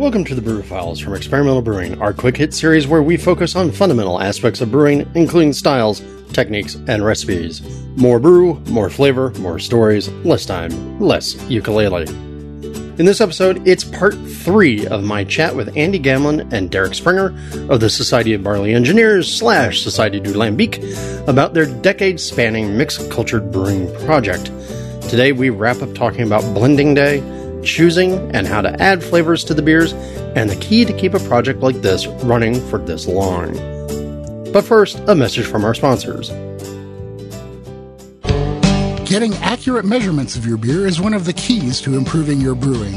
Welcome to The Brew Files from Experimental Brewing, our quick hit series where we focus on fundamental aspects of brewing, including styles, techniques, and recipes. More brew, more flavor, more stories, less time, less ukulele. In this episode, it's part 3 of my chat with Andy Gamlin and Derek Springer of the Society of Barley Engineers / Société du Lambic about their decade-spanning mixed-cultured brewing project. Today, we wrap up talking about blending day, choosing and how to add flavors to the beers, and the key to keep a project like this running for this long. But first, a message from our sponsors. Getting accurate measurements of your beer is one of the keys to improving your brewing.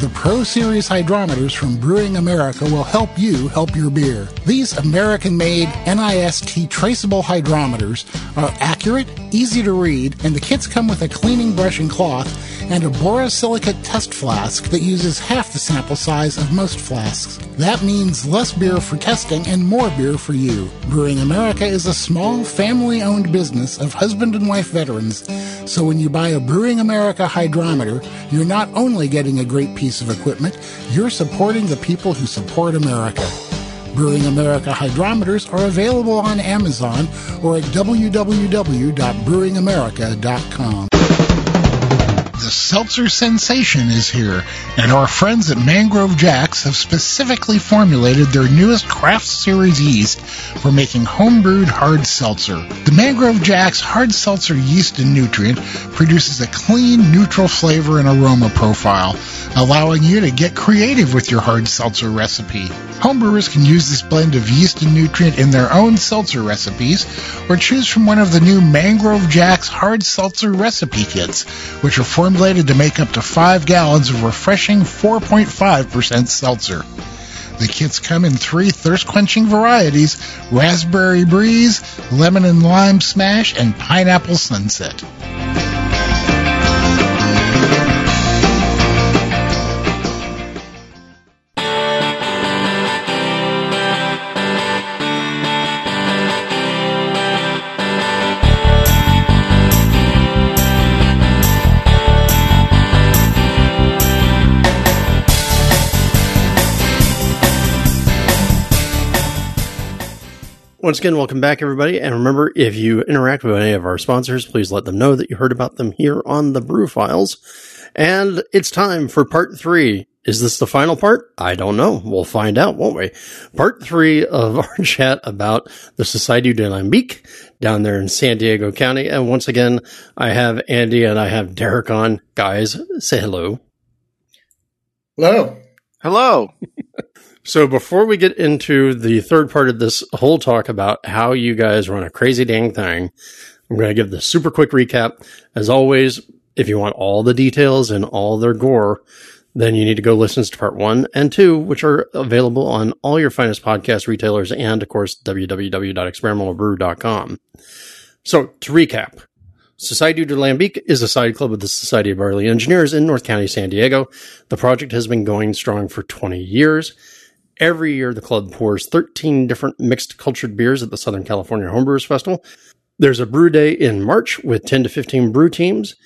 The Pro Series hydrometers from Brewing America will help you help your beer. These American-made NIST traceable hydrometers are accurate, easy to read, and the kits come with a cleaning brush and cloth and a borosilicate test flask that uses half the sample size of most flasks. That means less beer for testing and more beer for you. Brewing America is a small, family-owned business of husband and wife veterans, so when you buy a Brewing America hydrometer, you're not only getting a great piece of equipment, you're supporting the people who support America. Brewing America hydrometers are available on Amazon or at www.brewingamerica.com. The seltzer sensation is here, and our friends at Mangrove Jacks have specifically formulated their newest Craft Series yeast for making homebrewed hard seltzer. The Mangrove Jacks hard seltzer yeast and nutrient produces a clean, neutral flavor and aroma profile, allowing you to get creative with your hard seltzer recipe. Homebrewers can use this blend of yeast and nutrient in their own seltzer recipes, or choose from one of the new Mangrove Jacks hard seltzer recipe kits, which are formulated to make up to 5 gallons of refreshing 4.5% seltzer. The kits come in 3 thirst-quenching varieties: Raspberry Breeze, Lemon and Lime Smash, and Pineapple Sunset. Once again, welcome back, everybody. And remember, if you interact with any of our sponsors, please let them know that you heard about them here on The Brew Files. And it's time for part 3. Is this the final part? I don't know. We'll find out, won't we? Part 3 of our chat about the Société du Lambic down there in San Diego County. And once again, I have Andy and I have Derek on. Guys, say hello. Hello. Hello. So before we get into the third part of this whole talk about how you guys run a crazy dang thing, I'm going to give the super quick recap. As always, if you want all the details and all their gore, then you need to go listen to part 1 and 2, which are available on all your finest podcast retailers and, of course, www.experimentalbrew.com. So to recap, Société du Lambic is a side club of the Society of Barley Engineers in North County, San Diego. The project has been going strong for 20 years. Every year, the club pours 13 different mixed-cultured beers at the Southern California Homebrewers Festival. There's a brew day in March with 10 to 15 brew teams,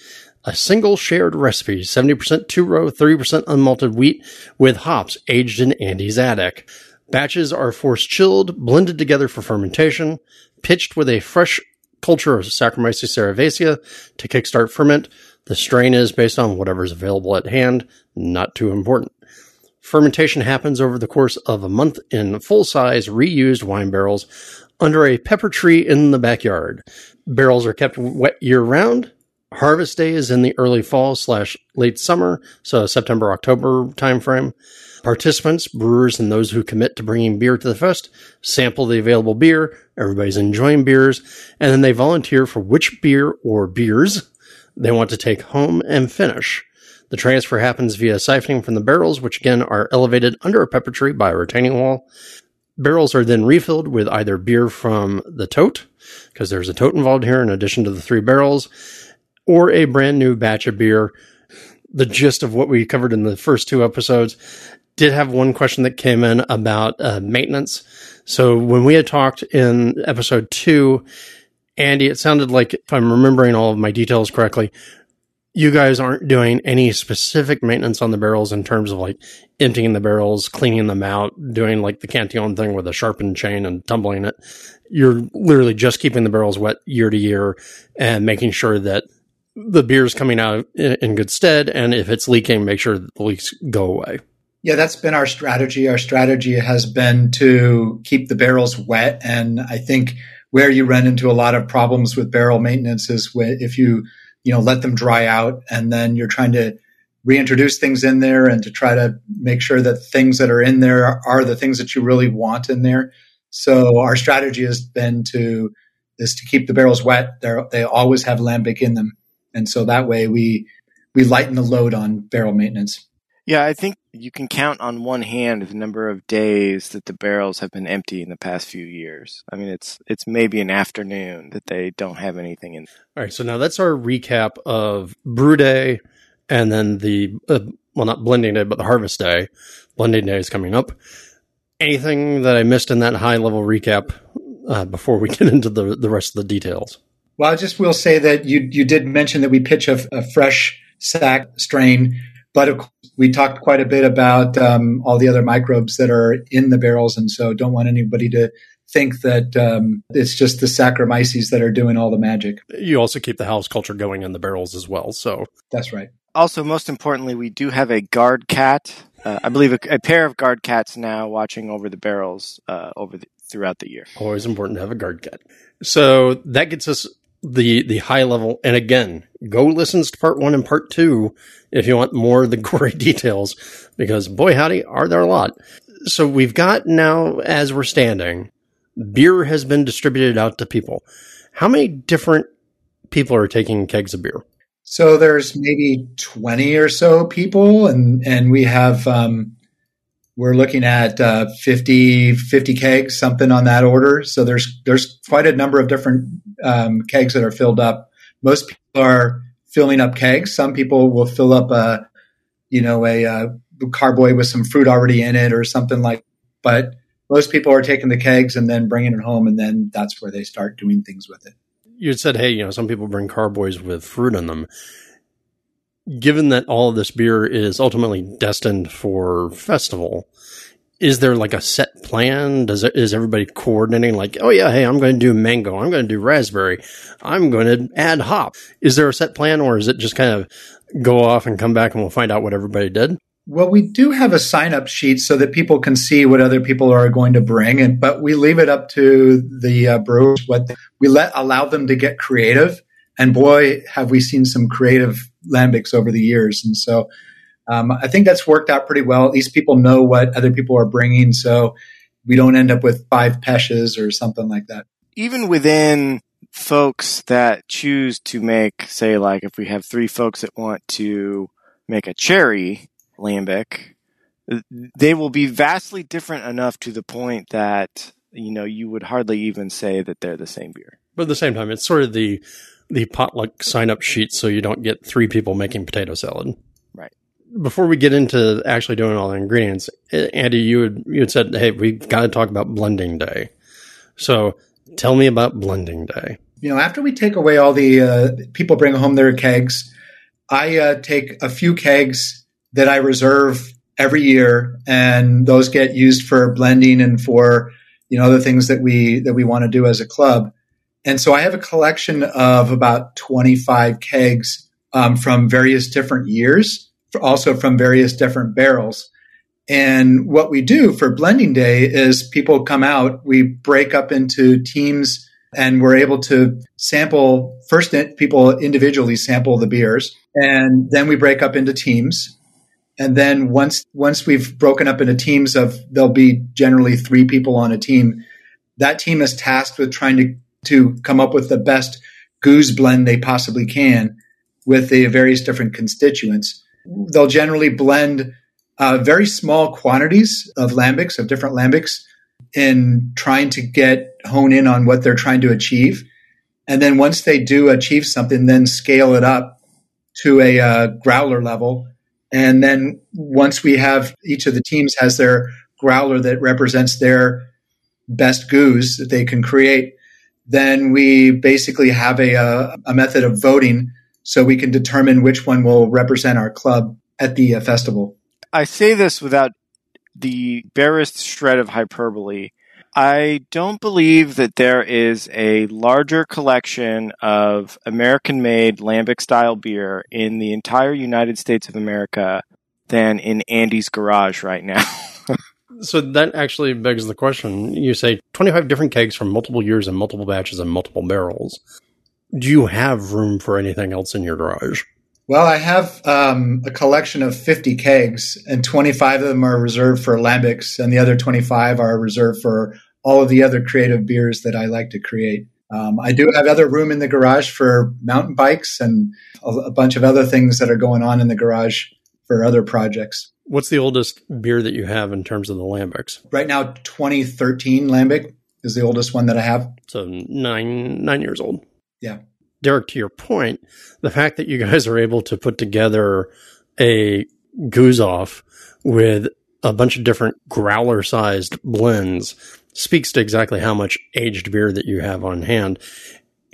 a single shared recipe, 70% two-row, 30% unmalted wheat with hops aged in Andy's attic. Batches are force-chilled, blended together for fermentation, pitched with a fresh culture of Saccharomyces cerevisiae to kickstart ferment. The strain is based on whatever's available at hand, not too important. Fermentation happens over the course of a month in full-size, reused wine barrels under a pepper tree in the backyard. Barrels are kept wet year-round. Harvest day is in the early fall / late summer, so September, October timeframe. Participants, brewers, and those who commit to bringing beer to the fest sample the available beer. Everybody's enjoying beers, and then they volunteer for which beer or beers they want to take home and finish. The transfer happens via siphoning from the barrels, which again are elevated under a pepper tree by a retaining wall. Barrels are then refilled with either beer from the tote, because there's a tote involved here in addition to the 3 barrels, or a brand new batch of beer. The gist of what we covered in the first 2 episodes did have one question that came in about maintenance. So when we had talked in episode 2, Andy, it sounded like, if I'm remembering all of my details correctly, you guys aren't doing any specific maintenance on the barrels in terms of like emptying the barrels, cleaning them out, doing like the Cantillon thing with a sharpened chain and tumbling it. You're literally just keeping the barrels wet year to year and making sure that the beer's coming out in good stead. And if it's leaking, make sure that the leaks go away. Yeah, that's been our strategy. Our strategy has been to keep the barrels wet. And I think where you run into a lot of problems with barrel maintenance is if you let them dry out and then you're trying to reintroduce things in there and to try to make sure that things that are in there are the things that you really want in there. So our strategy has been to keep the barrels wet. They always have lambic in them. And so that way we lighten the load on barrel maintenance. Yeah, I think you can count on one hand the number of days that the barrels have been empty in the past few years. I mean, it's maybe an afternoon that they don't have anything in. All right, so now that's our recap of brew day and then the, not blending day, but the harvest day. Blending day is coming up. Anything that I missed in that high-level recap before we get into the rest of the details? Well, I just will say that you did mention that we pitch a fresh sack strain. But of course, we talked quite a bit about all the other microbes that are in the barrels. And so don't want anybody to think that it's just the Saccharomyces that are doing all the magic. You also keep the house culture going in the barrels as well. So that's right. Also, most importantly, we do have a guard cat. I believe a pair of guard cats now watching over the barrels throughout the year. Always important to have a guard cat. So that gets us the high level. And again, go listen to part one and part two if you want more of the gory details, because boy, howdy, are there a lot. So we've got now, as we're standing, beer has been distributed out to people. How many different people are taking kegs of beer? So there's maybe 20 or so people, and we have, we're looking at 50 kegs, something on that order. So there's quite a number of different kegs that are filled up. Most people are filling up kegs. Some people will fill up a carboy with some fruit already in it or something like. But most people are taking the kegs and then bringing it home, and then that's where they start doing things with it. You said, hey, some people bring carboys with fruit in them. Given that all of this beer is ultimately destined for festival, is there like a set plan? Is everybody coordinating like, oh yeah, hey, I'm going to do mango. I'm going to do raspberry. I'm going to add hop. Is there a set plan, or is it just kind of go off and come back and we'll find out what everybody did? Well, we do have a sign-up sheet so that people can see what other people are going to bring, but we leave it up to the brewers. Allow them to get creative. And boy, have we seen some creative lambics over the years. And so I think that's worked out pretty well. At least people know what other people are bringing, so we don't end up with 5 peshes or something like that. Even within folks that choose to make, say, like if we have 3 folks that want to make a cherry lambic, they will be vastly different enough to the point that, you would hardly even say that they're the same beer. But at the same time, it's sort of the potluck sign-up sheet so you don't get 3 people making potato salad. Right. Before we get into actually doing all the ingredients, Andy, you had said, hey, we've got to talk about blending day. So tell me about blending day. After we take away all the people bring home their kegs, I take a few kegs that I reserve every year, and those get used for blending and for other things that we want to do as a club. And so I have a collection of about 25 kegs from various different years, also from various different barrels. And what we do for blending day is people come out, we break up into teams, and we're able to sample. First, people individually sample the beers, and then we break up into teams. And then once we've broken up into teams of, there'll be generally 3 people on a team. That team is tasked with trying to come up with the best goose blend they possibly can with the various different constituents. They'll generally blend very small quantities of different lambics, in trying to hone in on what they're trying to achieve. And then once they do achieve something, then scale it up to a growler level. And then once we have each of the teams has their growler that represents their best goose that they can create, then we basically have a method of voting so we can determine which one will represent our club at the festival. I say this without the barest shred of hyperbole. I don't believe that there is a larger collection of American-made lambic-style beer in the entire United States of America than in Andy's garage right now. So that actually begs the question. You say 25 different kegs from multiple years and multiple batches and multiple barrels. Do you have room for anything else in your garage? Well, I have a collection of 50 kegs, and 25 of them are reserved for lambics, and the other 25 are reserved for all of the other creative beers that I like to create. I do have other room in the garage for mountain bikes and a bunch of other things that are going on in the garage for other projects. What's the oldest beer that you have in terms of the lambics? Right now, 2013 Lambic is the oldest one that I have. So nine years old. Yeah. Derek, to your point, the fact that you guys are able to put together a goose-off with a bunch of different growler-sized blends speaks to exactly how much aged beer that you have on hand.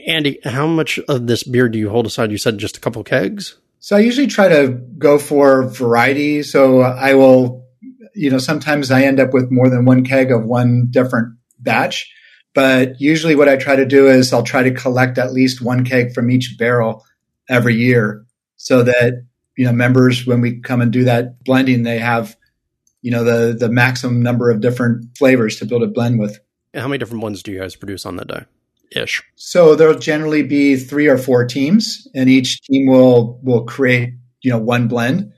Andy, how much of this beer do you hold aside? You said just a couple kegs? So I usually try to go for variety. So I will, sometimes I end up with more than one keg of one different batch. But usually what I try to do is I'll try to collect at least one keg from each barrel every year so that, members, when we come and do that blending, they have, the maximum number of different flavors to build a blend with. And how many different blends do you guys produce on that day? Ish. So there'll generally be 3 or 4 teams, and each team will create, one blend.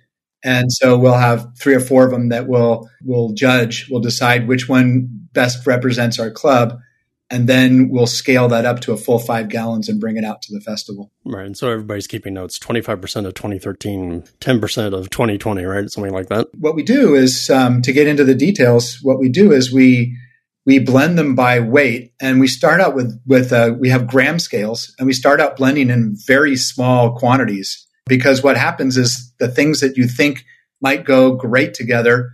And so we'll have 3 or 4 of them that we'll decide which one best represents our club. And then we'll scale that up to a full 5 gallons and bring it out to the festival. Right. And so everybody's keeping notes, 25% of 2013, 10% of 2020, right? Something like that. What we do is, to get into the details, we blend them by weight. And we start out with we have gram scales, and we start out blending in very small quantities. Because what happens is the things that you think might go great together,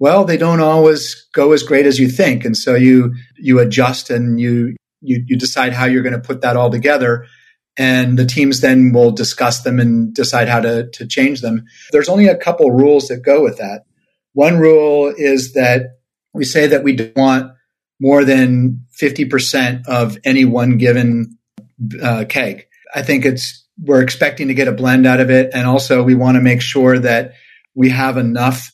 well, they don't always go as great as you think. And so you adjust and you decide how you're going to put that all together. And the teams then will discuss them and decide how to change them. There's only a couple rules that go with that. One rule is that we say that we don't want more than 50% of any one given keg. I think we're expecting to get a blend out of it. And also we want to make sure that we have enough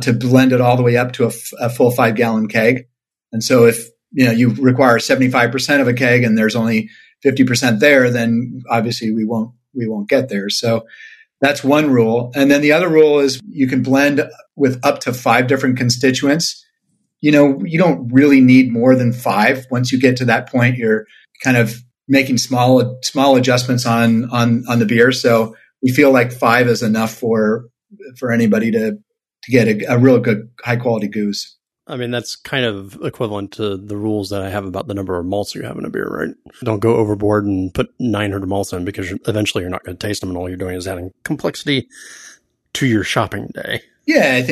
to blend it all the way up to a full 5 gallon keg. And so if you require 75% of a keg and there's only 50% there, then obviously we won't get there. So that's one rule. And then the other rule is you can blend with up to 5 different constituents. You don't really need more than 5. Once you get to that point, you're kind of making small adjustments on the beer. So we feel like 5 is enough for anybody to get a real good, high-quality goose. I mean, that's kind of equivalent to the rules that I have about the number of malts you have in a beer, right? Don't go overboard and put 900 malts in, because eventually you're not going to taste them, and all you're doing is adding complexity to your shopping day. Yeah, I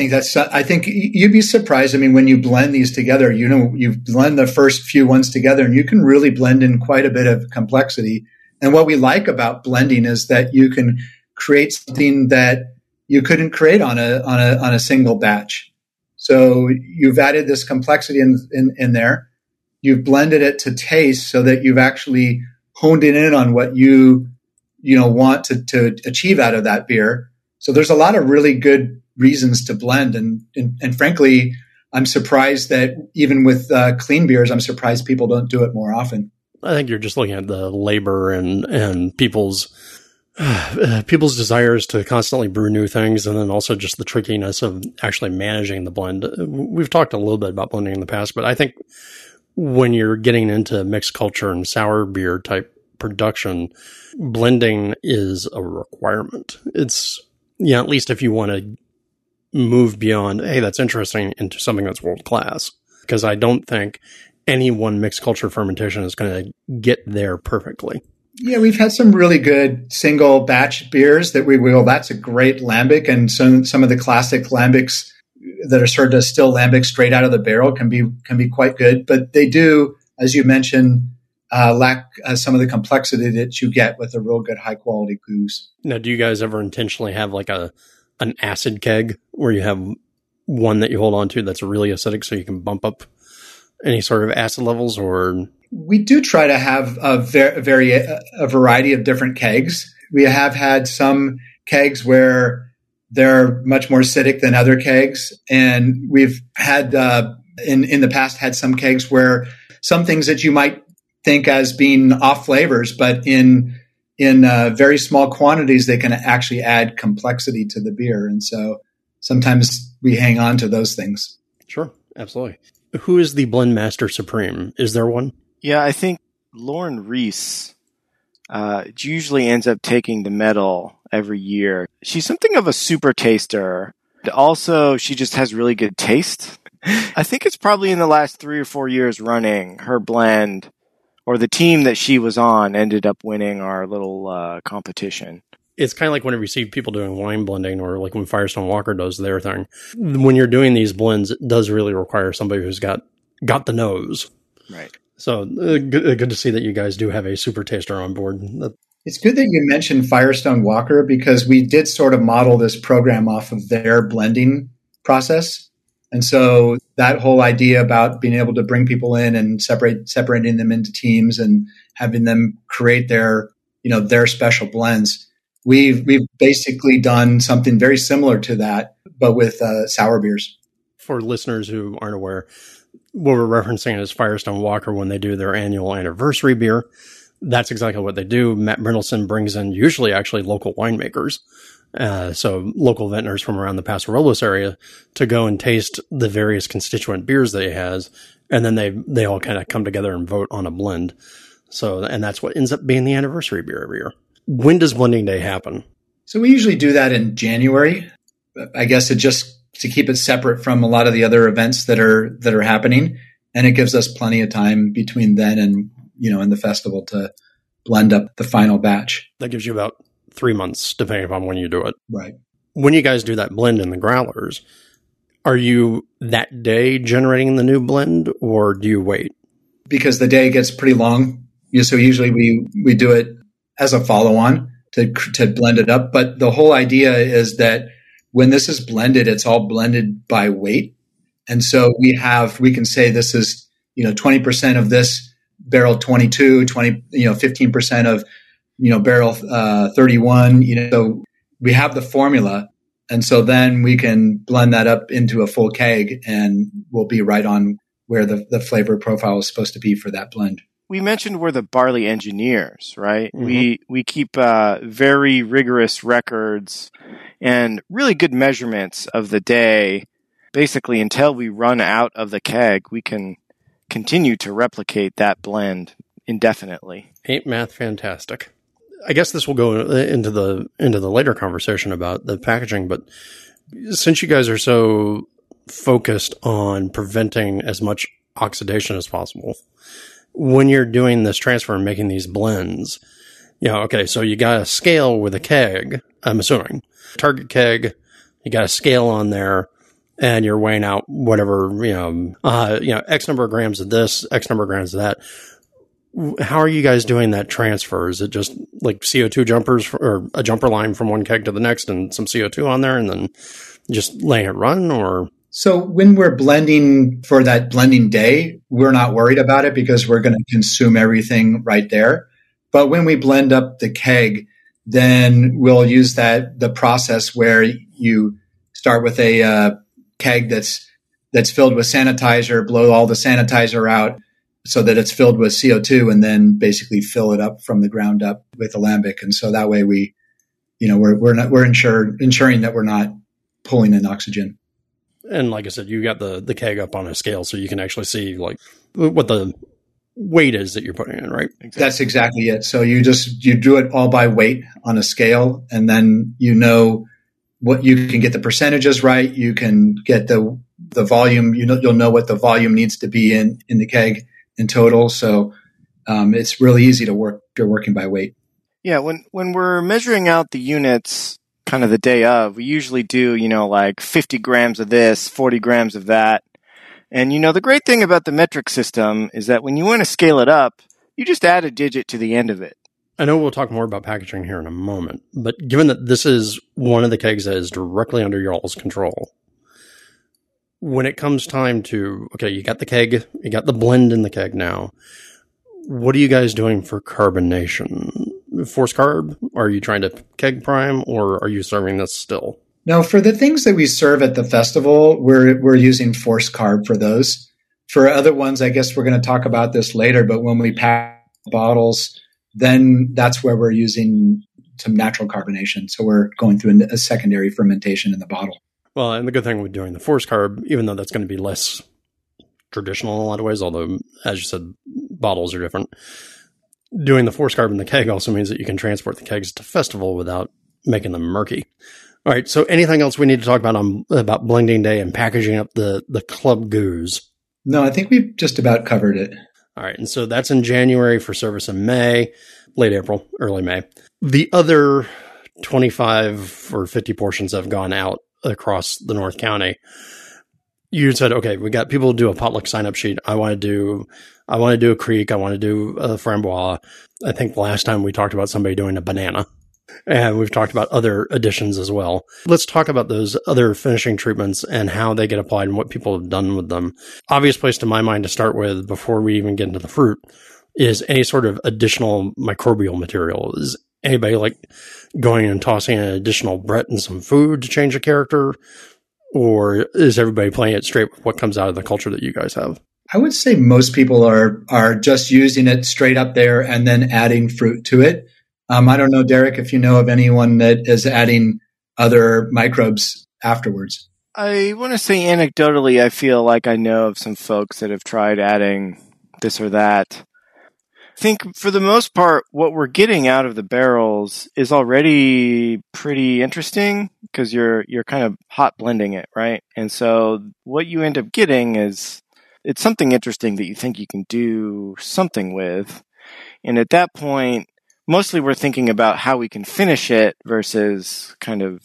think you'd be surprised. I mean, when you blend these together, you blend the first few ones together, and you can really blend in quite a bit of complexity. And what we like about blending is that you can create something that you couldn't create on a single batch. So you've added this complexity in there. You've blended it to taste so that you've actually honed it in on what you want to achieve out of that beer. So there's a lot of really good reasons to blend. And frankly, I'm surprised that even with clean beers, I'm surprised people don't do it more often. I think you're just looking at the labor and people's desires to constantly brew new things, and then also just the trickiness of actually managing the blend. We've talked a little bit about blending in the past, but I think when you're getting into mixed culture and sour beer type production, blending is a requirement. It's, at least if you want to move beyond, hey, that's interesting, into something that's world class. Because I don't think any one mixed culture fermentation is going to get there perfectly. Yeah, we've had some really good single batch beers that that's a great lambic. And some of the classic lambics that are served as still lambic straight out of the barrel can be quite good. But they do, as you mentioned, lack some of the complexity that you get with a real good high quality goose. Now, do you guys ever intentionally have like an acid keg where you have one that you hold on to that's really acidic so you can bump up any sort of acid levels? Or we do try to have a variety of different kegs. We have had some kegs where they're much more acidic than other kegs, and we've had in the past had some kegs where some things that you might think as being off flavors, but in very small quantities, they can actually add complexity to the beer. And so sometimes we hang on to those things. Sure. Absolutely. Who is the blend master supreme? Is there one? Yeah, I think Lauren Reese usually ends up taking the medal every year. She's something of a super taster. Also, she just has really good taste. I think it's probably in the last 3 or 4 years running, her blend or the team that she was on ended up winning our little competition. It's kind of like whenever you see people doing wine blending, or like when Firestone Walker does their thing. When you're doing these blends, it does really require somebody who's got the nose. Right. So good to see that you guys do have a super taster on board. It's good that you mentioned Firestone Walker, because we did sort of model this program off of their blending process. And so that whole idea about being able to bring people in and separating them into teams and having them create their special blends. We've basically done something very similar to that, but with sour beers. For listeners who aren't aware, what we're referencing is Firestone Walker when they do their annual anniversary beer. That's exactly what they do. Matt Brendelson brings in usually actually local winemakers. So local vintners from around the Paso Robles area to go and taste the various constituent beers that he has. And then they all kind of come together and vote on a blend. So, and that's what ends up being the anniversary beer every year. When does blending day happen? So we usually do that in January. I guess it just to keep it separate from a lot of the other events that are happening. And it gives us plenty of time between then and, and the festival to blend up the final batch. That gives you about 3 months, depending upon when you do it. Right. When you guys do that blend in the growlers, are you that day generating the new blend, or do you wait? Because the day gets pretty long. So usually we do it as a follow-on to blend it up. But the whole idea is that when this is blended, it's all blended by weight. And so we can say this is, 20% of this barrel 22, 15% of, barrel 31, so we have the formula. And so then we can blend that up into a full keg, and we'll be right on where the flavor profile is supposed to be for that blend. We mentioned we're the barley engineers, right? Mm-hmm. We keep very rigorous records and really good measurements of the day. Basically, until we run out of the keg, we can continue to replicate that blend indefinitely. Ain't math fantastic? I guess this will go into the later conversation about the packaging, but since you guys are so focused on preventing as much oxidation as possible, when you're doing this transfer and making these blends, so you got to scale with a keg, I'm assuming. Target keg, you got to scale on there, and you're weighing out whatever, X number of grams of this, X number of grams of that. How are you guys doing that transfer? Is it just like CO2 jumpers or a jumper line from one keg to the next and some CO2 on there and then just letting it run? Or so when we're blending for that blending day, we're not worried about it because we're going to consume everything right there. But when we blend up the keg, then we'll use the process where you start with a keg that's filled with sanitizer, blow all the sanitizer out, so that it's filled with CO2, and then basically fill it up from the ground up with alambic. And so that way we, we're ensuring that we're not pulling in oxygen. And like I said, you got the keg up on a scale, so you can actually see like what the weight is that you're putting in, right? Exactly. That's exactly it. So you do it all by weight on a scale, and then what you can get the percentages right. You can get the volume. You'll know what the volume needs to be in the keg in total. So it's really easy to work. You're working by weight. Yeah. When we're measuring out the units kind of the day of, we usually do, like 50 grams of this, 40 grams of that. And, the great thing about the metric system is that when you want to scale it up, You just add a digit to the end of it. I know we'll talk more about packaging here in a moment, but given that this is one of the kegs that is directly under y'all's control, when it comes time to, okay, you got the keg, you got the blend in the keg now, what are you guys doing for carbonation? Force carb? Are you trying to keg prime, or are you serving this still? No, for the things that we serve at the festival, we're using force carb for those. For other ones, I guess we're going to talk about this later, but when we pack bottles, then that's where we're using some natural carbonation. So we're going through a secondary fermentation in the bottle. Well, and the good thing with doing the force carb, even though that's going to be less traditional in a lot of ways, although, as you said, bottles are different, doing the force carb in the keg also means that you can transport the kegs to festival without making them murky. All right, so anything else we need to talk about on about blending day and packaging up the club goose? No, I think we've just about covered it. All right, and so that's in January for service in May, late April, early May. The other 25 or 50 portions have gone out across the North County. You said, okay, we got people to do a potluck sign-up sheet. I want to do a creek. I want to do a framboise. I think last time we talked about somebody doing a banana, and we've talked about other additions as well. Let's talk about those other finishing treatments and how they get applied and what people have done with them. Obvious place to my mind to start with before we even get into the fruit is any sort of additional microbial material. Is anybody like going and tossing an additional Brett in some food to change the character? Or is everybody playing it straight with what comes out of the culture that you guys have? I would say most people are just using it straight up there and then adding fruit to it. I don't know, Derek, if you know of anyone that is adding other microbes afterwards. I want to say anecdotally, I feel like I know of some folks that have tried adding this or that. I think for the most part, what we're getting out of the barrels is already pretty interesting because you're kind of hot blending it, right? And so what you end up getting is it's something interesting that you think you can do something with. And at that point, mostly we're thinking about how we can finish it versus kind of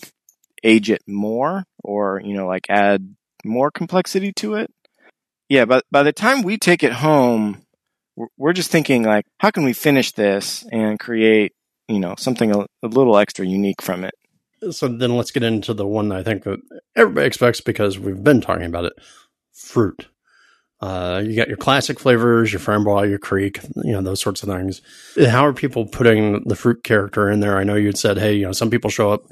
age it more or, you know, like add more complexity to it. Yeah, but by the time we take it home, we're just thinking like, how can we finish this and create, you know, something a little extra unique from it? So then let's get into the one that I think that everybody expects because we've been talking about it, fruit. You got your classic flavors, your framboise, your creek, you know, those sorts of things. How are people putting the fruit character in there? I know you'd said, hey, you know, some people show up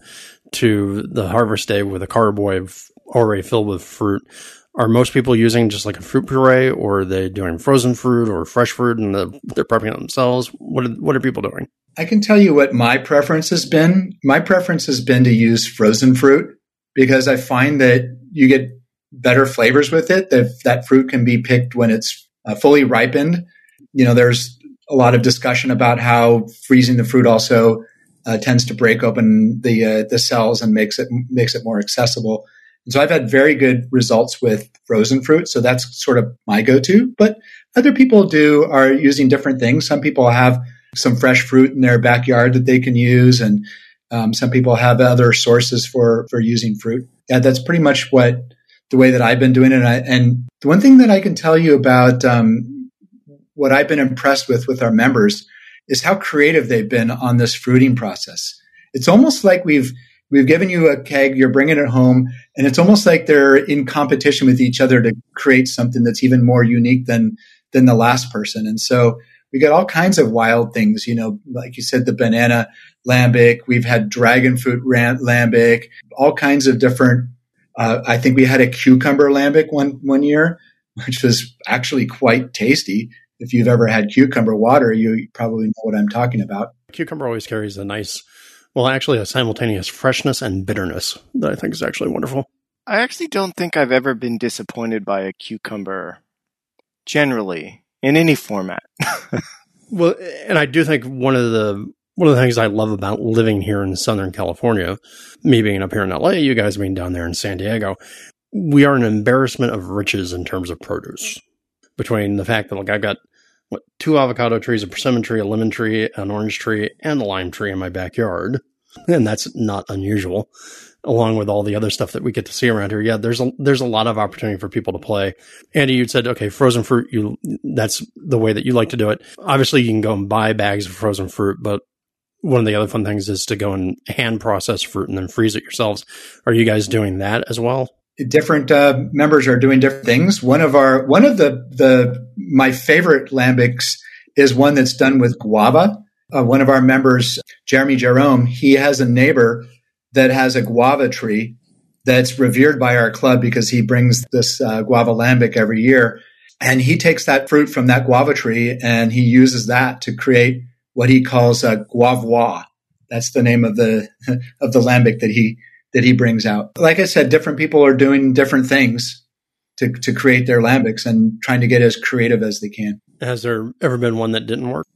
to the harvest day with a carboy already filled with fruit. Are most people using just like a fruit puree, or are they doing frozen fruit or fresh fruit and they're prepping it themselves? What are people doing? I can tell you what my preference has been. My preference has been to use frozen fruit because I find that you get better flavors with it. That fruit can be picked when it's fully ripened. You know, there's a lot of discussion about how freezing the fruit also tends to break open the cells and makes it more accessible. So I've had very good results with frozen fruit. So that's sort of my go-to. But other people are using different things. Some people have some fresh fruit in their backyard that they can use. And some people have other sources for using fruit. Yeah, that's pretty much the way that I've been doing it. And the one thing that I can tell you about what I've been impressed with our members is how creative they've been on this fruiting process. It's almost like We've given you a keg, you're bringing it home, and it's almost like they're in competition with each other to create something that's even more unique than the last person. And so we got all kinds of wild things, you know, like you said, the banana lambic. We've had dragon fruit lambic, all kinds of different. I think we had a cucumber lambic one year, which was actually quite tasty. If you've ever had cucumber water, you probably know what I'm talking about. Cucumber always carries a nice... Well, actually, a simultaneous freshness and bitterness that I think is actually wonderful. I actually don't think I've ever been disappointed by a cucumber, generally, in any format. Well, and I do think one of the things I love about living here in Southern California, me being up here in LA, you guys being down there in San Diego, we are an embarrassment of riches in terms of produce. Between the fact that, like, I've got 2 avocado trees, a persimmon tree, a lemon tree, an orange tree, and a lime tree in my backyard. And that's not unusual. along with all the other stuff that we get to see around here. Yeah, there's a lot of opportunity for people to play. Andy, you'd said, okay, frozen fruit, that's the way that you like to do it. Obviously, you can go and buy bags of frozen fruit, but one of the other fun things is to go and hand process fruit and then freeze it yourselves. Are you guys doing that as well? Different members are doing different things. One of the my favorite lambics is one that's done with guava. One of our members, Jeremy Jerome, he has a neighbor that has a guava tree that's revered by our club because he brings this guava lambic every year. And he takes that fruit from that guava tree and he uses that to create what he calls a guavois. That's the name of the lambic that he brings out. Like I said, different people are doing different things to create their lambics and trying to get as creative as they can. Has there ever been one that didn't work?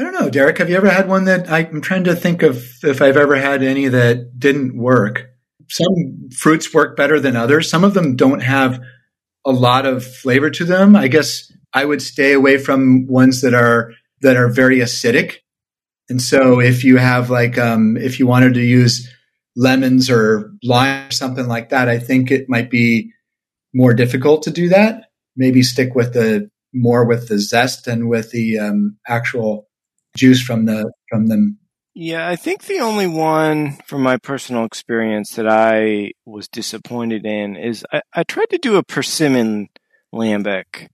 I don't know, Derek. Have you ever had one that I'm trying to think of if I've ever had any that didn't work? Some fruits work better than others. Some of them don't have a lot of flavor to them. I guess I would stay away from ones that are very acidic. And so if you have if you wanted to use lemons or lime or something like that, I think it might be more difficult to do that. Maybe stick with the zest and with the actual juice from them. Yeah, I think the only one from my personal experience that I was disappointed in is I tried to do a persimmon lambic,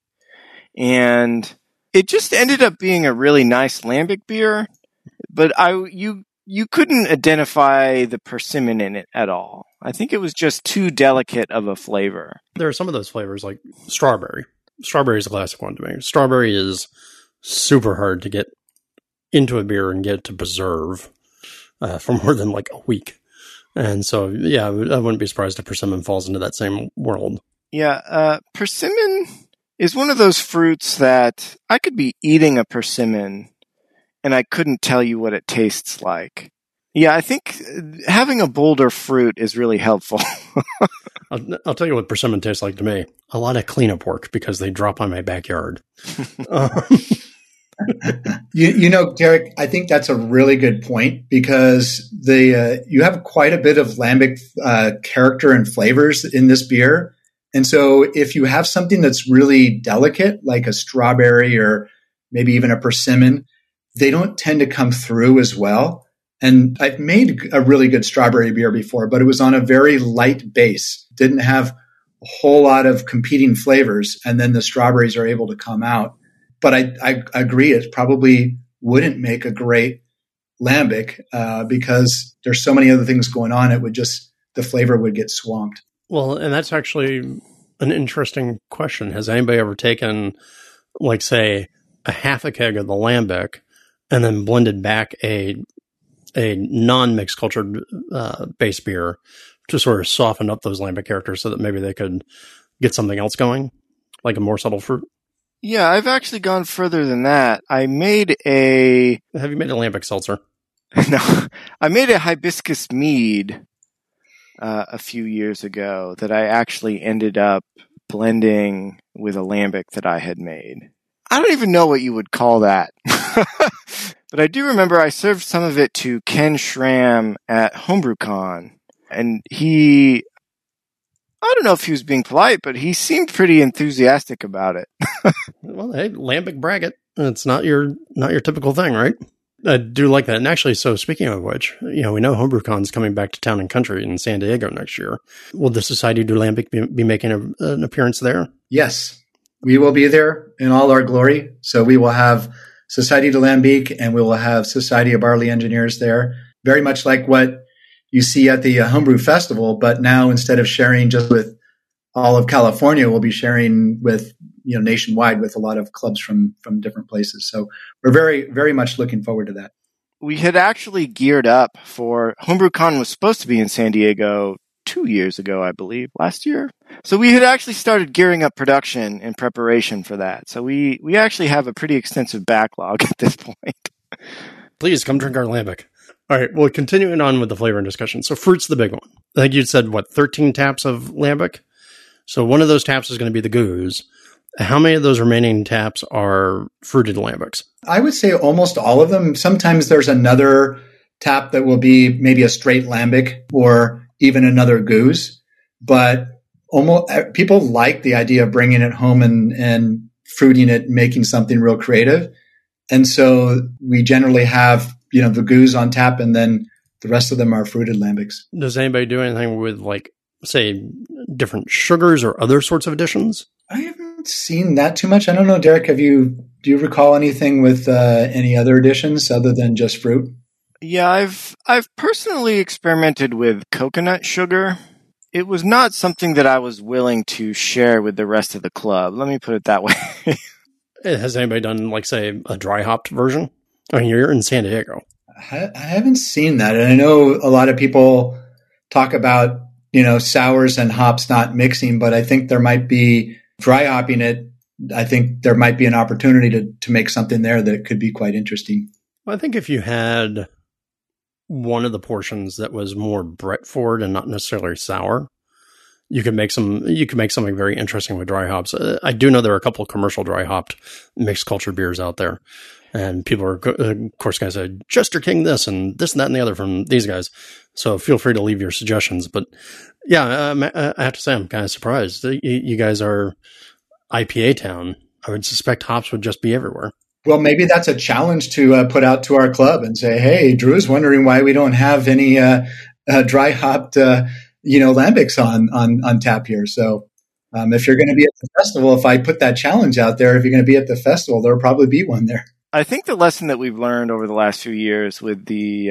and it just ended up being a really nice lambic beer, but you couldn't identify the persimmon in it at all. I think it was just too delicate of a flavor. There are some of those flavors like strawberry. Strawberry is a classic one to me. Strawberry is super hard to get into a beer and get it to preserve for more than like a week. And so, yeah, I wouldn't be surprised if persimmon falls into that same world. Yeah, persimmon is one of those fruits that I could be eating a persimmon and I couldn't tell you what it tastes like. Yeah, I think having a bolder fruit is really helpful. I'll tell you what persimmon tastes like to me. A lot of cleanup work because they drop on my backyard. You know, Derek, I think that's a really good point because you have quite a bit of lambic character and flavors in this beer. And so if you have something that's really delicate, like a strawberry or maybe even a persimmon, they don't tend to come through as well. And I've made a really good strawberry beer before, but it was on a very light base. Didn't have a whole lot of competing flavors. And then the strawberries are able to come out. But I agree, it probably wouldn't make a great lambic because there's so many other things going on. It would just, the flavor would get swamped. Well, and that's actually an interesting question. Has anybody ever taken, like, say, a half a keg of the lambic and then blended back a non-mixed cultured base beer to sort of soften up those lambic characters so that maybe they could get something else going, like a more subtle fruit? Yeah, I've actually gone further than that. Have you made a lambic seltzer? No. I made a hibiscus mead a few years ago that I actually ended up blending with a lambic that I had made. I don't even know what you would call that. But I do remember I served some of it to Ken Schram at HomebrewCon, and I don't know if he was being polite, but he seemed pretty enthusiastic about it. Well, hey, lambic braggot. It's not your typical thing, right? I do like that. And actually, so speaking of which, we know HomebrewCon is coming back to Town and Country in San Diego next year. Will the Société du Lambic be making an appearance there? Yes, we will be there in all our glory. So we will have Société du Lambic, and we will have Society of Barley Engineers there, very much like what you see at the Homebrew Festival. But now, instead of sharing just with all of California, we'll be sharing with nationwide with a lot of clubs from different places. So we're very, very much looking forward to that. We had actually geared up for HomebrewCon was supposed to be in San Diego 2 years ago, I believe, last year. So we had actually started gearing up production in preparation for that. So we actually have a pretty extensive backlog at this point. Please come drink our lambic. All right. Well, continuing on with the flavor and discussion. So fruit's the big one. I think you said, 13 taps of lambic? So one of those taps is going to be the goose. How many of those remaining taps are fruited lambics? I would say almost all of them. Sometimes there's another tap that will be maybe a straight lambic or even another goose, but almost people like the idea of bringing it home and fruiting it, making something real creative. And so we generally have, you know, the goose on tap, and then the rest of them are fruited lambics. Does anybody do anything with, like, say, different sugars or other sorts of additions? I haven't seen that too much. I don't know, Derek, do you recall anything with any other additions other than just fruit? Yeah, I've personally experimented with coconut sugar. It was not something that I was willing to share with the rest of the club. Let me put it that way. Has anybody done, like, say, a dry hopped version? I mean, you're in San Diego. I haven't seen that. And I know a lot of people talk about, you know, sours and hops not mixing, but I think there might be dry hopping it. I think there might be an opportunity to make something there that could be quite interesting. Well, I think if you had one of the portions that was more Brett forward and not necessarily sour, you could make something very interesting with dry hops. I do know there are a couple of commercial dry hopped mixed culture beers out there. And people are, of course, guys say, Jester King this and this and that and the other from these guys. So feel free to leave your suggestions. But yeah, I have to say I'm kind of surprised. You guys are IPA town. I would suspect hops would just be everywhere. Well, maybe that's a challenge to put out to our club and say, hey, Drew's wondering why we don't have any dry hopped, lambics on tap here. So if you're going to be at the festival, if I put that challenge out there, if you're going to be at the festival, there'll probably be one there. I think the lesson that we've learned over the last few years with the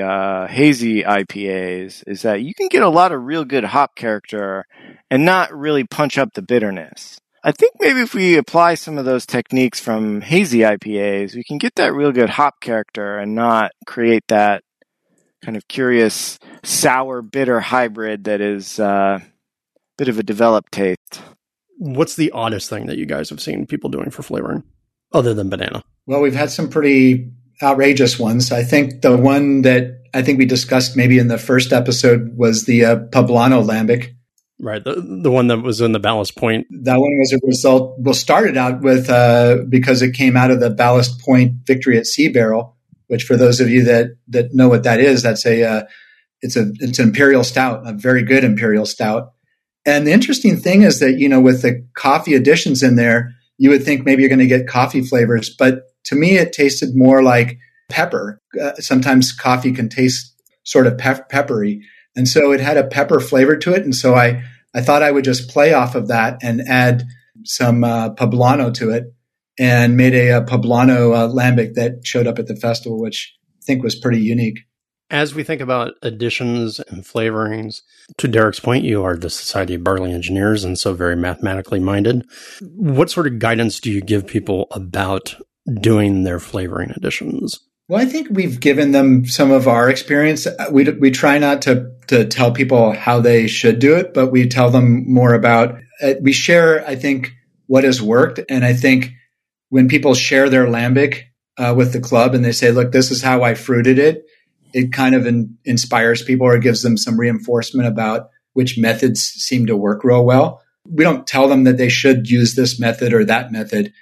hazy IPAs is that you can get a lot of real good hop character and not really punch up the bitterness. I think maybe if we apply some of those techniques from hazy IPAs, we can get that real good hop character and not create that kind of curious sour bitter hybrid that is a bit of a developed taste. What's the oddest thing that you guys have seen people doing for flavoring? Other than banana. Well, we've had some pretty outrageous ones. I think the one that I think we discussed maybe in the first episode was the Poblano Lambic. Right, the one that was in the Ballast Point. That one was a result. Well, started out with because it came out of the Ballast Point Victory at Sea barrel, which for those of you that know what that is, that's it's an imperial stout, a very good imperial stout. And the interesting thing is that, you know, with the coffee additions in there, you would think maybe you're going to get coffee flavors, but to me, it tasted more like pepper. Sometimes coffee can taste sort of peppery. And so it had a pepper flavor to it. And so I thought I would just play off of that and add some poblano to it, and made a poblano lambic that showed up at the festival, which I think was pretty unique. As we think about additions and flavorings, to Derek's point, you are the Society of Barley Engineers and so very mathematically minded. What sort of guidance do you give people about doing their flavoring additions? Well, I think we've given them some of our experience. We try not to tell people how they should do it, but we tell them more about, we share, I think, what has worked. And I think when people share their lambic with the club and they say, look, this is how I fruited it, it kind of inspires people or gives them some reinforcement about which methods seem to work real well. We don't tell them that they should use this method or that method.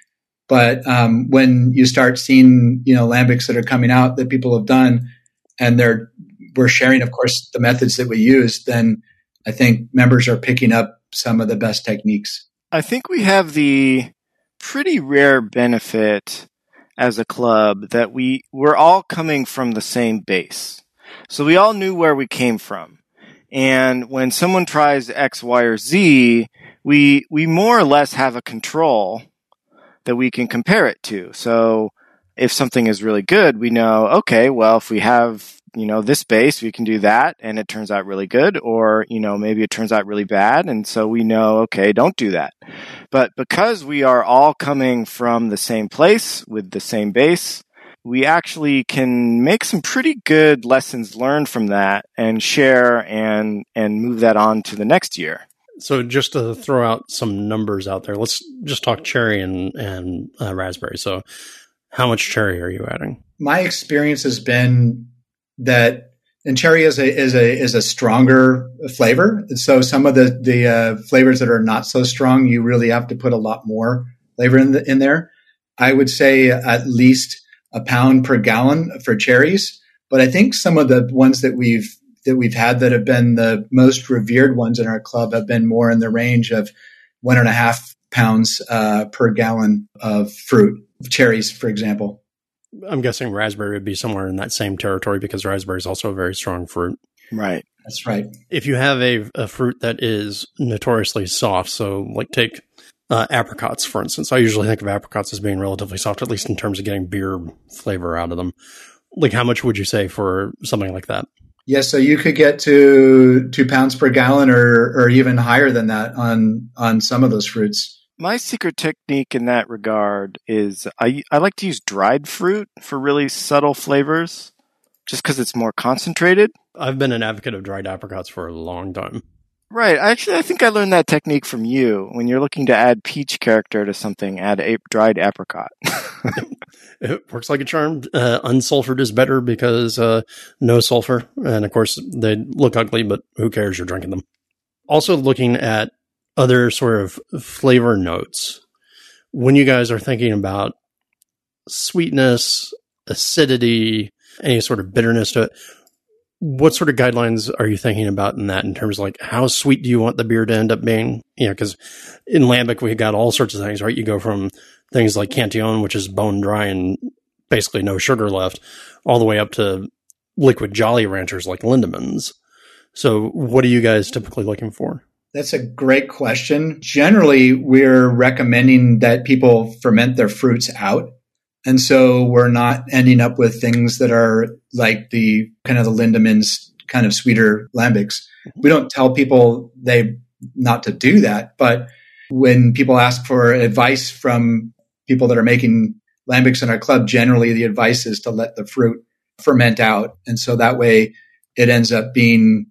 But when you start seeing, you know, lambics that are coming out that people have done, and we're sharing, of course, the methods that we use, then I think members are picking up some of the best techniques. I think we have the pretty rare benefit as a club that we're all coming from the same base. So we all knew where we came from. And when someone tries X, Y, or Z, we more or less have a control that we can compare it to. So if something is really good, we know, okay, well, if we have, you know, this base, we can do that and it turns out really good, or, you know, maybe it turns out really bad. And so we know, okay, don't do that. But because we are all coming from the same place with the same base, we actually can make some pretty good lessons learned from that and share and move that on to the next year. So just to throw out some numbers out there, let's just talk cherry and raspberry. So how much cherry are you adding? My experience has been that, and cherry is a stronger flavor. So some of the flavors that are not so strong, you really have to put a lot more flavor in there. I would say at least 1 pound per gallon for cherries. But I think some of the ones that we've that we've had that have been the most revered ones in our club have been more in the range of 1.5 pounds per gallon of fruit, cherries, for example. I'm guessing raspberry would be somewhere in that same territory because raspberry is also a very strong fruit. Right. That's right. If you have a fruit that is notoriously soft, so like take apricots, for instance. I usually think of apricots as being relatively soft, at least in terms of getting beer flavor out of them. Like how much would you say for something like that? Yeah, so you could get to 2 pounds per gallon or even higher than that on some of those fruits. My secret technique in that regard is I like to use dried fruit for really subtle flavors just because it's more concentrated. I've been an advocate of dried apricots for a long time. Right. I think I learned that technique from you. When you're looking to add peach character to something, add a dried apricot. It works like a charm. Unsulfured is better because no sulfur. And of course, they look ugly, but who cares? You're drinking them. Also looking at other sort of flavor notes. When you guys are thinking about sweetness, acidity, any sort of bitterness to it, what sort of guidelines are you thinking about in that in terms of like how sweet do you want the beer to end up being? You know, because in Lambic, we got all sorts of things, right? You go from things like Cantillon, which is bone dry and basically no sugar left, all the way up to liquid Jolly Ranchers like Lindemann's. So what are you guys typically looking for? That's a great question. Generally, we're recommending that people ferment their fruits out. And so we're not ending up with things that are like the kind of the Lindemann's kind of sweeter lambics. We don't tell people they not to do that. But when people ask for advice from people that are making lambics in our club, generally the advice is to let the fruit ferment out. And so that way it ends up being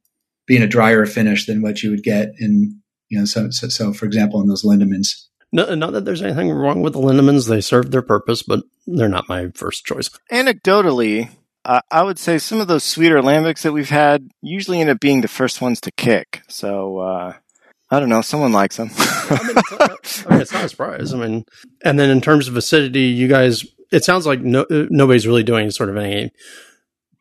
a drier finish than what you would get in, you know, so for example, in those Lindemann's. No, not that there's anything wrong with the Lindemann's. They serve their purpose, but they're not my first choice. Anecdotally, I would say some of those sweeter lambics that we've had usually end up being the first ones to kick. So, I don't know. Someone likes them. I mean, it's not a surprise. I mean, and then in terms of acidity, you guys, it sounds like nobody's really doing sort of any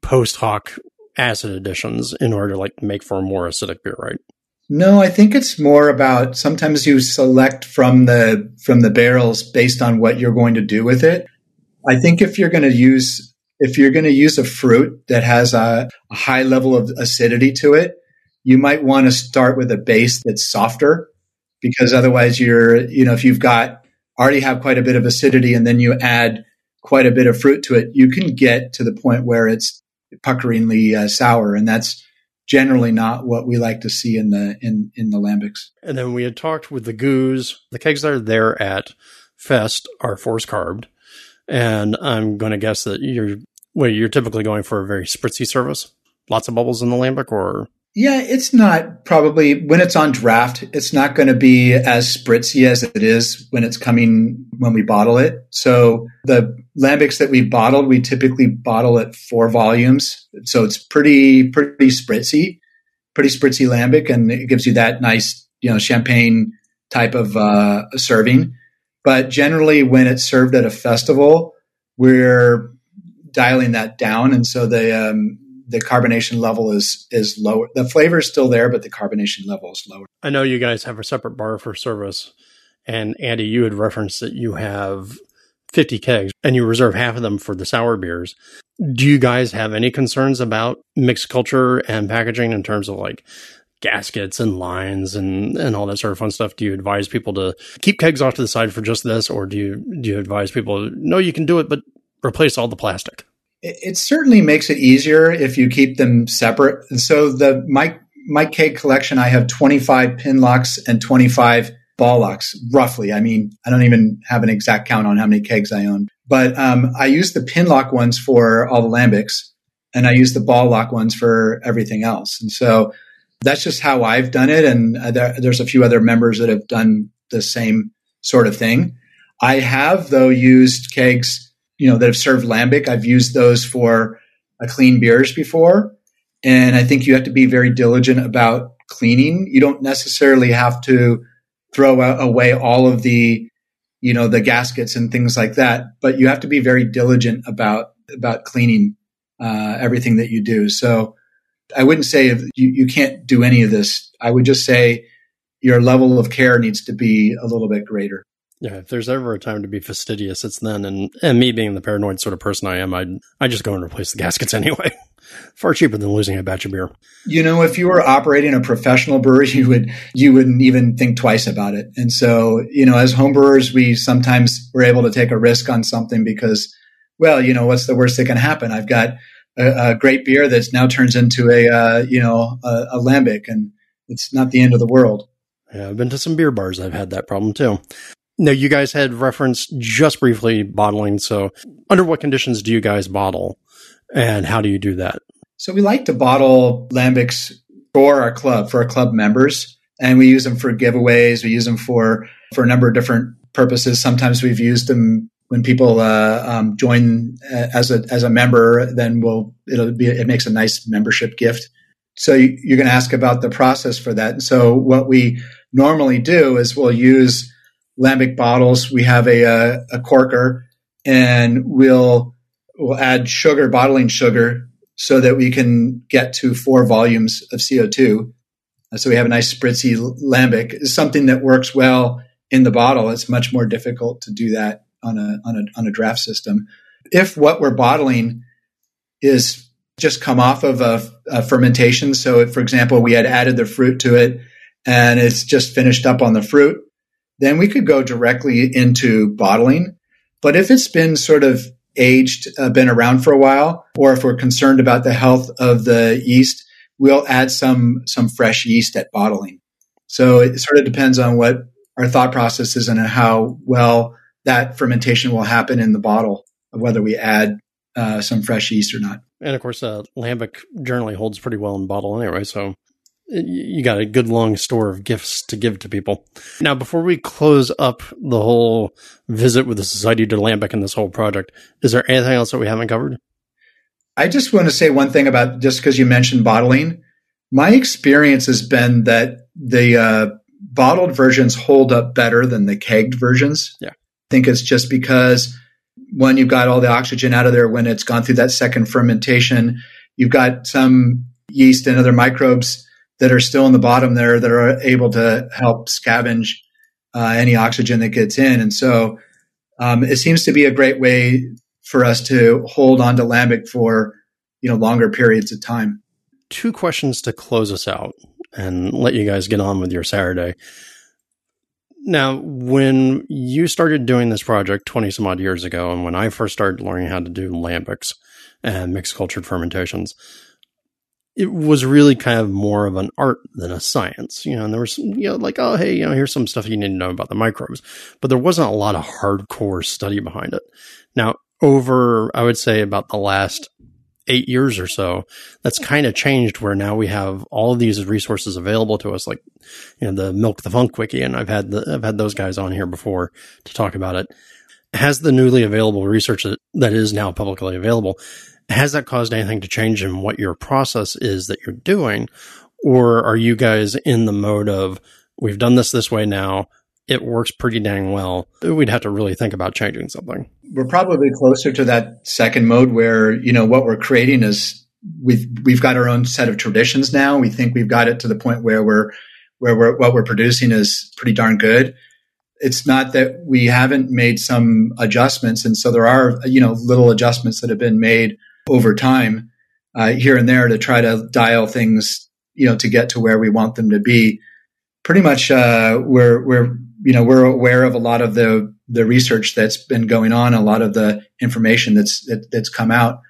post hoc acid additions in order to like make for a more acidic beer, right? No, I think it's more about sometimes you select from the barrels based on what you're going to do with it. I think if you're going to use a fruit that has a high level of acidity to it, you might want to start with a base that's softer, because otherwise if you've got already have quite a bit of acidity and then you add quite a bit of fruit to it, you can get to the point where it's puckeringly sour, and that's generally not what we like to see in the lambics. And then we had talked with the goose. The kegs that are there at Fest are force carbed, and I'm going to guess that you're typically going for a very spritzy service, lots of bubbles in the lambic, or yeah, it's not probably when it's on draft. It's not going to be as spritzy as it is when we bottle it. So the lambics that we bottled, we typically bottle at 4 volumes. So it's pretty spritzy lambic. And it gives you that nice, champagne type of serving. But generally when it's served at a festival, we're dialing that down. And so the carbonation level is lower. The flavor is still there, but the carbonation level is lower. I know you guys have a separate bar for service. And Andy, you had referenced that you have 50 kegs and you reserve half of them for the sour beers. Do you guys have any concerns about mixed culture and packaging in terms of like gaskets and lines and all that sort of fun stuff? Do you advise people to keep kegs off to the side for just this? Or do you advise people, no, you can do it, but replace all the plastic? It certainly makes it easier if you keep them separate. And so my keg collection, I have 25 pin locks and 25 ball locks, roughly. I mean, I don't even have an exact count on how many kegs I own. But I use the pin lock ones for all the lambics, and I use the ball lock ones for everything else. And so that's just how I've done it. And there's a few other members that have done the same sort of thing. I have, though, used kegs, that have served lambic. I've used those for clean beers before. And I think you have to be very diligent about cleaning. You don't necessarily have to throw away all of the, the gaskets and things like that. But you have to be very diligent about cleaning everything that you do. So I wouldn't say you can't do any of this. I would just say your level of care needs to be a little bit greater. Yeah, if there's ever a time to be fastidious, it's then. And me being the paranoid sort of person I am, I just go and replace the gaskets anyway. Far cheaper than losing a batch of beer. You know, if you were operating a professional brewery, you wouldn't even think twice about it. And so, you know, as homebrewers, we sometimes were able to take a risk on something because, well, you know, what's the worst that can happen? I've got a great beer that's now turns into a lambic, and it's not the end of the world. Yeah, I've been to some beer bars. I've had that problem too. Now, you guys had referenced just briefly bottling. So under what conditions do you guys bottle and how do you do that? So we like to bottle lambics for our club members, and we use them for giveaways. We use them for a number of different purposes. Sometimes we've used them when people join as a member, then it makes a nice membership gift. So you're going to ask about the process for that. And so what we normally do is we'll use lambic bottles. We have a corker, and we'll add sugar, bottling sugar, so that we can get to 4 volumes of CO2. So we have a nice spritzy lambic. It's something that works well in the bottle. It's much more difficult to do that on a draft system. If what we're bottling is just come off of a fermentation, so if, for example, we had added the fruit to it and it's just finished up on the fruit, then we could go directly into bottling. But if it's been sort of aged, been around for a while, or if we're concerned about the health of the yeast, we'll add some fresh yeast at bottling. So it sort of depends on what our thought process is and how well that fermentation will happen in the bottle, whether we add some fresh yeast or not. And of course, lambic generally holds pretty well in bottle anyway, so you got a good long store of gifts to give to people. Now, before we close up the whole visit with the Société du Lambic and this whole project, is there anything else that we haven't covered? I just want to say one thing about, just because you mentioned bottling, my experience has been that the bottled versions hold up better than the kegged versions. Yeah. I think it's just because, one, you've got all the oxygen out of there when it's gone through that second fermentation. You've got some yeast and other microbes that are still in the bottom there that are able to help scavenge any oxygen that gets in. And so it seems to be a great way for us to hold on to lambic for, you know, longer periods of time. 2 questions to close us out and let you guys get on with your Saturday. Now, when you started doing this project 20 some odd years ago, and when I first started learning how to do lambics and mixed cultured fermentations, it was really kind of more of an art than a science, you know, and there was, you know, like, oh, hey, you know, here's some stuff you need to know about the microbes, but there wasn't a lot of hardcore study behind it. Now, over, I would say about the last 8 years or so, that's kind of changed, where now we have all of these resources available to us, like, you know, the Milk the Funk Wiki, and I've had those guys on here before to talk about it. Has the newly available research that is now publicly available, has that caused anything to change in what your process is that you're doing? Or are you guys in the mode of, we've done this way now, it works pretty dang well, we'd have to really think about changing something? We're probably closer to that second mode where, you know, what we're creating is we've got our own set of traditions now. We think we've got it to the point where what we're producing is pretty darn good. It's not that we haven't made some adjustments. And so there are, you know, little adjustments that have been made over time here and there to try to dial things, you know, to get to where we want them to be. Pretty much we're aware of a lot of the research that's been going on, a lot of the information that's come out.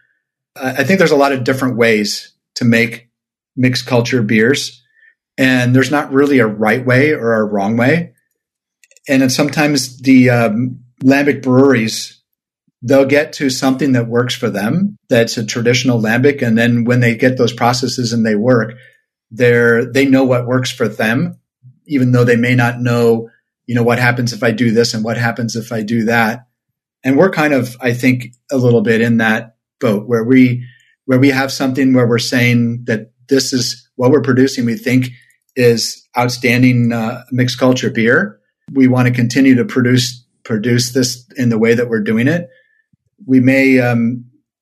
I think there's a lot of different ways to make mixed culture beers, and there's not really a right way or a wrong way. And then sometimes the lambic breweries, they'll get to something that works for them, that's a traditional lambic. And then when they get those processes and they work, they know what works for them, even though they may not know, you know, what happens if I do this and what happens if I do that. And we're kind of, I think, a little bit in that boat where we have something where we're saying that this is what we're producing, we think is outstanding mixed culture beer. We want to continue to produce this in the way that we're doing it. We may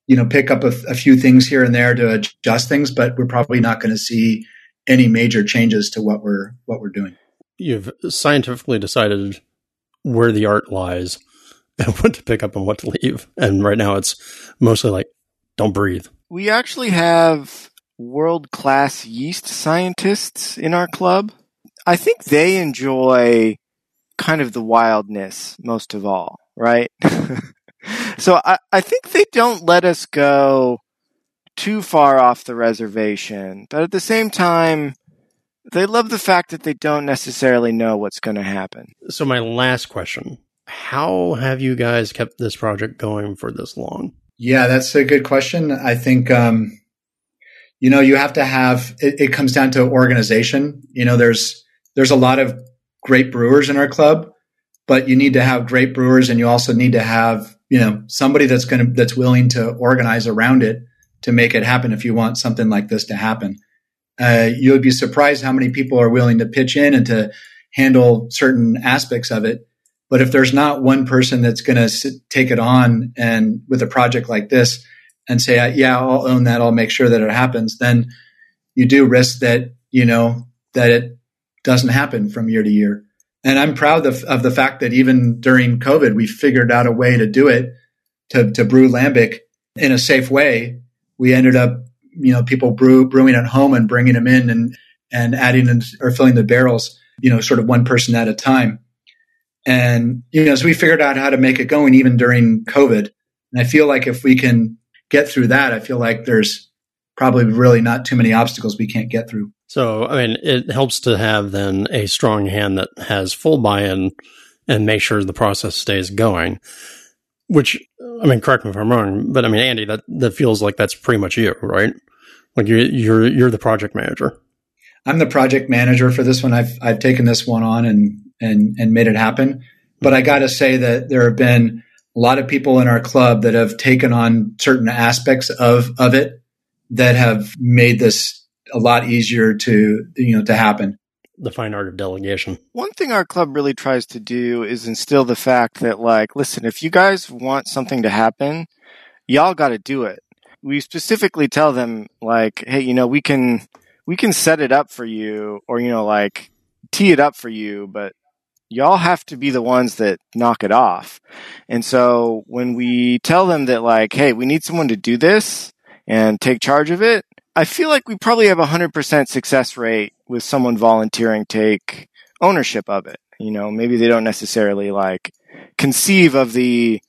you know, pick up a few things here and there to adjust things, but we're probably not going to see any major changes to what we're doing. You've scientifically decided where the art lies and what to pick up and what to leave. And right now it's mostly like, don't breathe. We actually have world-class yeast scientists in our club. I think they enjoy kind of the wildness most of all, right? So I think they don't let us go too far off the reservation, but at the same time, they love the fact that they don't necessarily know what's going to happen. So my last question, how have you guys kept this project going for this long? Yeah, that's a good question. I think, you know, you have to have, it comes down to organization. You know, there's a lot of great brewers in our club, but you need to have great brewers, and you also need to have, you know, somebody that's willing to organize around it to make it happen. If you want something like this to happen, you would be surprised how many people are willing to pitch in and to handle certain aspects of it. But if there's not one person that's going to take it on and with a project like this and say, yeah, I'll own that, I'll make sure that it happens, then you do risk that, you know, that it doesn't happen from year to year. And I'm proud of the fact that even during COVID, we figured out a way to do it, to brew Lambic in a safe way. We ended up, you know, people brewing at home and bringing them in and adding in, or filling the barrels, you know, sort of one person at a time. And, you know, so we figured out how to make it going even during COVID. And I feel like if we can get through that, I feel like there's probably really not too many obstacles we can't get through. So, I mean, it helps to have then a strong hand that has full buy-in and make sure the process stays going, which, I mean, correct me if I'm wrong, but I mean, Andy, that feels like that's pretty much you, right? Like you're the project manager. I'm the project manager for this one. I've taken this one on and made it happen. But I got to say that there have been a lot of people in our club that have taken on certain aspects of it that have made this a lot easier to, you know, to happen. The fine art of delegation. One thing our club really tries to do is instill the fact that, like, listen, if you guys want something to happen, y'all got to do it. We specifically tell them, like, hey, you know, we can set it up for you, or, you know, like, tee it up for you, but y'all have to be the ones that knock it off. And so when we tell them that, like, hey, we need someone to do this and take charge of it, I feel like we probably have 100% success rate with someone volunteering take ownership of it. You know, maybe they don't necessarily like conceive of the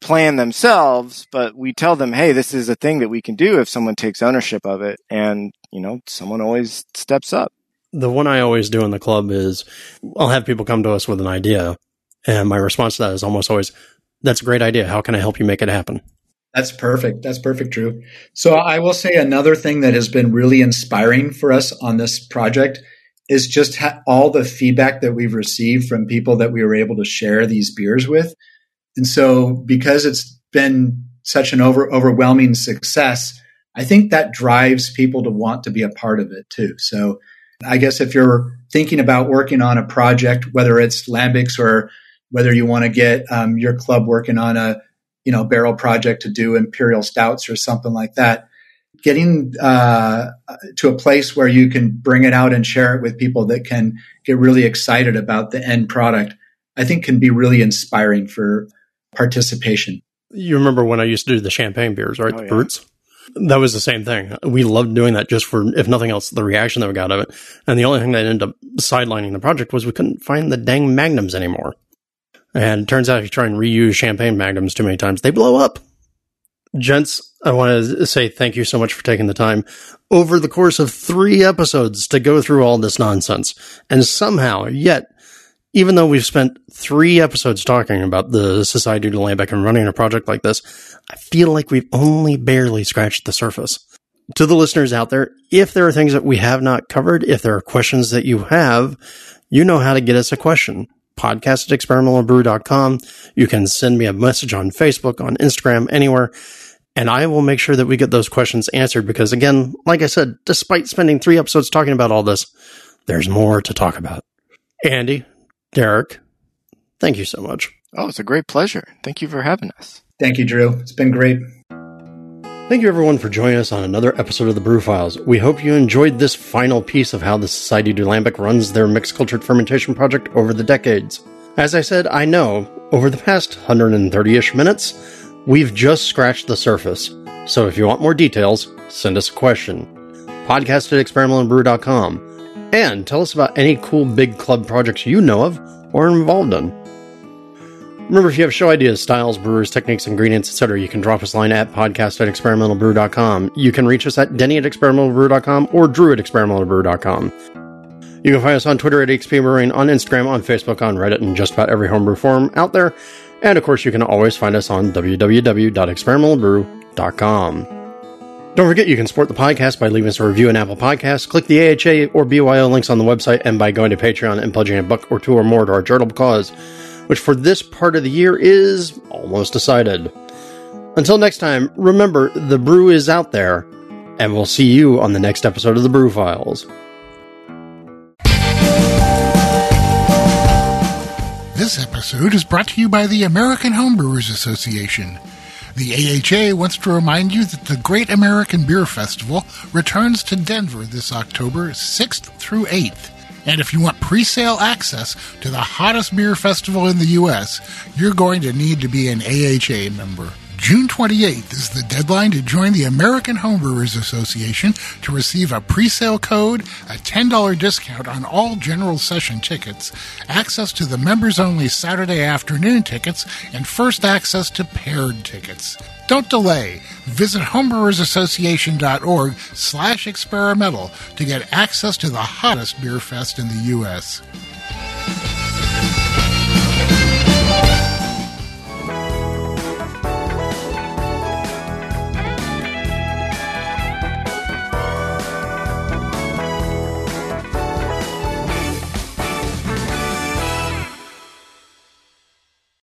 plan themselves, but we tell them, hey, this is a thing that we can do if someone takes ownership of it. And, you know, someone always steps up. The one I always do in the club is I'll have people come to us with an idea. And my response to that is almost always, that's a great idea. How can I help you make it happen? That's perfect. That's perfect, Drew. So I will say another thing that has been really inspiring for us on this project is just all the feedback that we've received from people that we were able to share these beers with. And so because it's been such an overwhelming success, I think that drives people to want to be a part of it too. So I guess if you're thinking about working on a project, whether it's Lambics or whether you want to get your club working on a, you know, barrel project to do imperial stouts or something like that, getting to a place where you can bring it out and share it with people that can get really excited about the end product, I think can be really inspiring for participation. You remember when I used to do the champagne beers, right? The Brutes? That was the same thing. We loved doing that just for, if nothing else, the reaction that we got of it. And the only thing that ended up sidelining the project was we couldn't find the dang magnums anymore. And it turns out if you try and reuse champagne magnums too many times, they blow up. Gents, I want to say thank you so much for taking the time over the course of 3 episodes to go through all this nonsense. And somehow, yet, even though we've spent 3 episodes talking about the Société du Lambic and running a project like this, I feel like we've only barely scratched the surface. To the listeners out there, if there are things that we have not covered, if there are questions that you have, you know how to get us a question. podcast@experimentalbrew.com. You can send me a message on Facebook, on Instagram, anywhere, and I will make sure that we get those questions answered because, again, like I said, despite spending 3 episodes talking about all this, there's more to talk about. Andy, Derek, thank you so much. Oh, it's a great pleasure. Thank you for having us. Thank you, Drew. It's been great. Thank you everyone for joining us on another episode of The Brew Files. We hope you enjoyed this final piece of how the Société du Lambic runs their mixed-cultured fermentation project over the decades. As I said, I know, over the past 130-ish minutes, we've just scratched the surface. So if you want more details, send us a question. Podcast at experimentalbrew.com. And tell us about any cool big club projects you know of or are involved in. Remember, if you have show ideas, styles, brewers, techniques, ingredients, etc., you can drop us a line at podcast at experimentalbrew.com. You can reach us at denny at experimentalbrew.com or drew at experimentalbrew.com. You can find us on Twitter at expbrewing, on Instagram, on Facebook, on Reddit, and just about every homebrew forum out there. And, of course, you can always find us on www.experimentalbrew.com. Don't forget, you can support the podcast by leaving us a review on Apple Podcasts, click the AHA or BYO links on the website, and by going to Patreon and pledging a buck or two or more to our charitable cause, which for this part of the year is almost decided. Until next time, remember, the brew is out there, and we'll see you on the next episode of The Brew Files. This episode is brought to you by the American Homebrewers Association. The AHA wants to remind you that the Great American Beer Festival returns to Denver this October 6th through 8th. And if you want pre-sale access to the hottest beer festival in the U.S., you're going to need to be an AHA member. June 28th is the deadline to join the American Homebrewers Association to receive a pre-sale code, a $10 discount on all general session tickets, access to the members-only Saturday afternoon tickets, and first access to paired tickets. Don't delay. Visit homebrewersassociation.org/experimental to get access to the hottest beer fest in the U.S.